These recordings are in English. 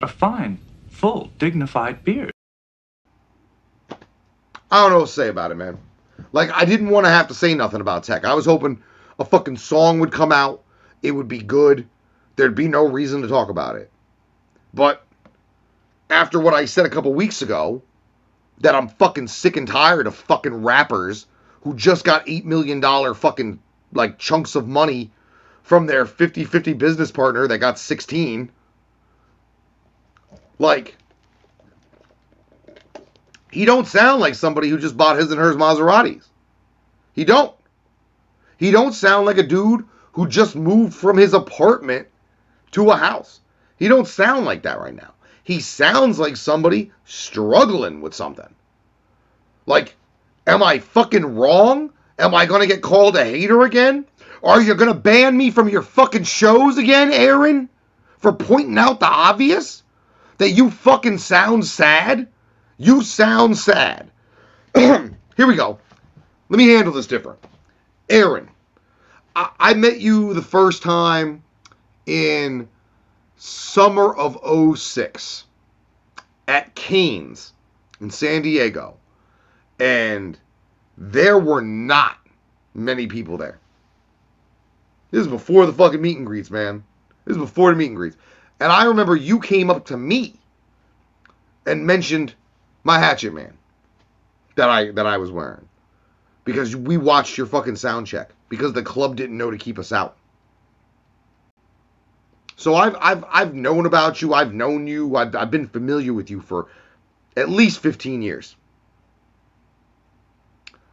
a fine, full, dignified beard. I don't know what to say about it, man. Like, I didn't want to have to say nothing about Tech. I was hoping a fucking song would come out. It would be good. There'd be no reason to talk about it. But after what I said a couple weeks ago, that I'm fucking sick and tired of fucking rappers who just got $8 million fucking, like, chunks of money from their 50-50 business partner that got 16. Like, he don't sound like somebody who just bought his and hers Maseratis. He don't. He don't sound like a dude who just moved from his apartment to a house. He don't sound like that right now. He sounds like somebody struggling with something. Like, am I fucking wrong? Am I going to get called a hater again? Are you going to ban me from your fucking shows again, Aaron? For pointing out the obvious? That you fucking sound sad? You sound sad. Here we go. Let me handle this different. Aaron, I met you the first time in summer of 06 at Keynes in San Diego. And there were not many people there. This is before the fucking meet and greets, man. This is before the meet and greets. And I remember you came up to me and mentioned my hatchet man that I was wearing. Because we watched your fucking sound check. Because the club didn't know to keep us out. So I've known about you. I've known you. I've been familiar with you for at least 15 years.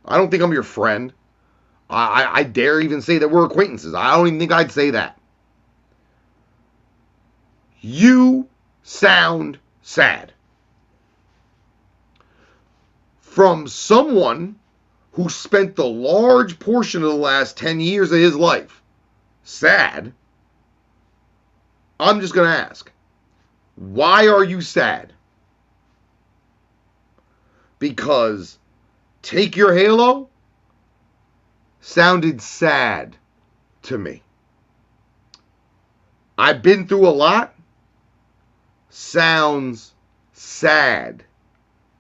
I don't think I'm your friend. I dare even say that we're acquaintances. I don't even think I'd say that. You sound sad. From someone who spent the large portion of the last 10 years of his life sad, I'm just going to ask, why are you sad? Because Take Your Halo sounded sad to me. I've been through a lot. Sounds sad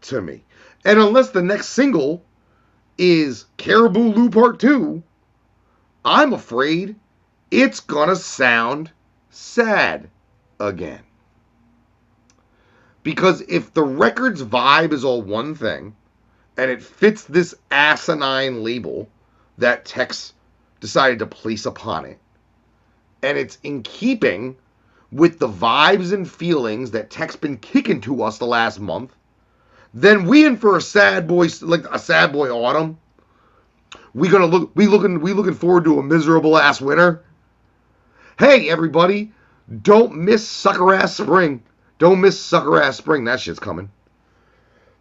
to me. And unless the next single is Caribou Lou Part 2, I'm afraid it's gonna sound sad again. Because if the record's vibe is all one thing, and it fits this asinine label that Tex decided to place upon it, and it's in keeping with the vibes and feelings that Tex been kicking to us the last month, then we in for a sad boy, like a sad boy autumn. We looking forward to a miserable ass winter. Hey everybody, don't miss sucker ass spring. Don't miss sucker ass spring. That shit's coming.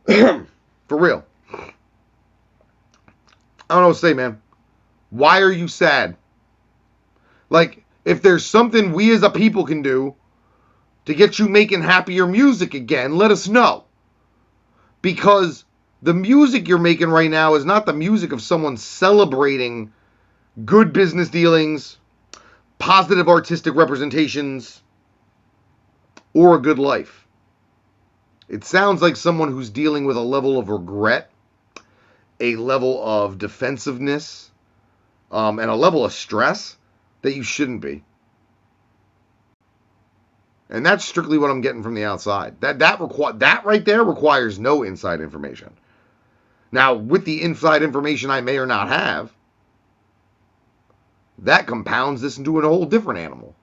For real. I don't know what to say, man. Why are you sad? Like, if there's something we as a people can do to get you making happier music again, let us know. Because the music you're making right now is not the music of someone celebrating good business dealings, positive artistic representations, or a good life. It sounds like someone who's dealing with a level of regret, a level of defensiveness, and a level of stress that you shouldn't be. And that's strictly what I'm getting from the outside. That right there requires no inside information. Now, with the inside information I may or not have, that compounds this into a whole different animal.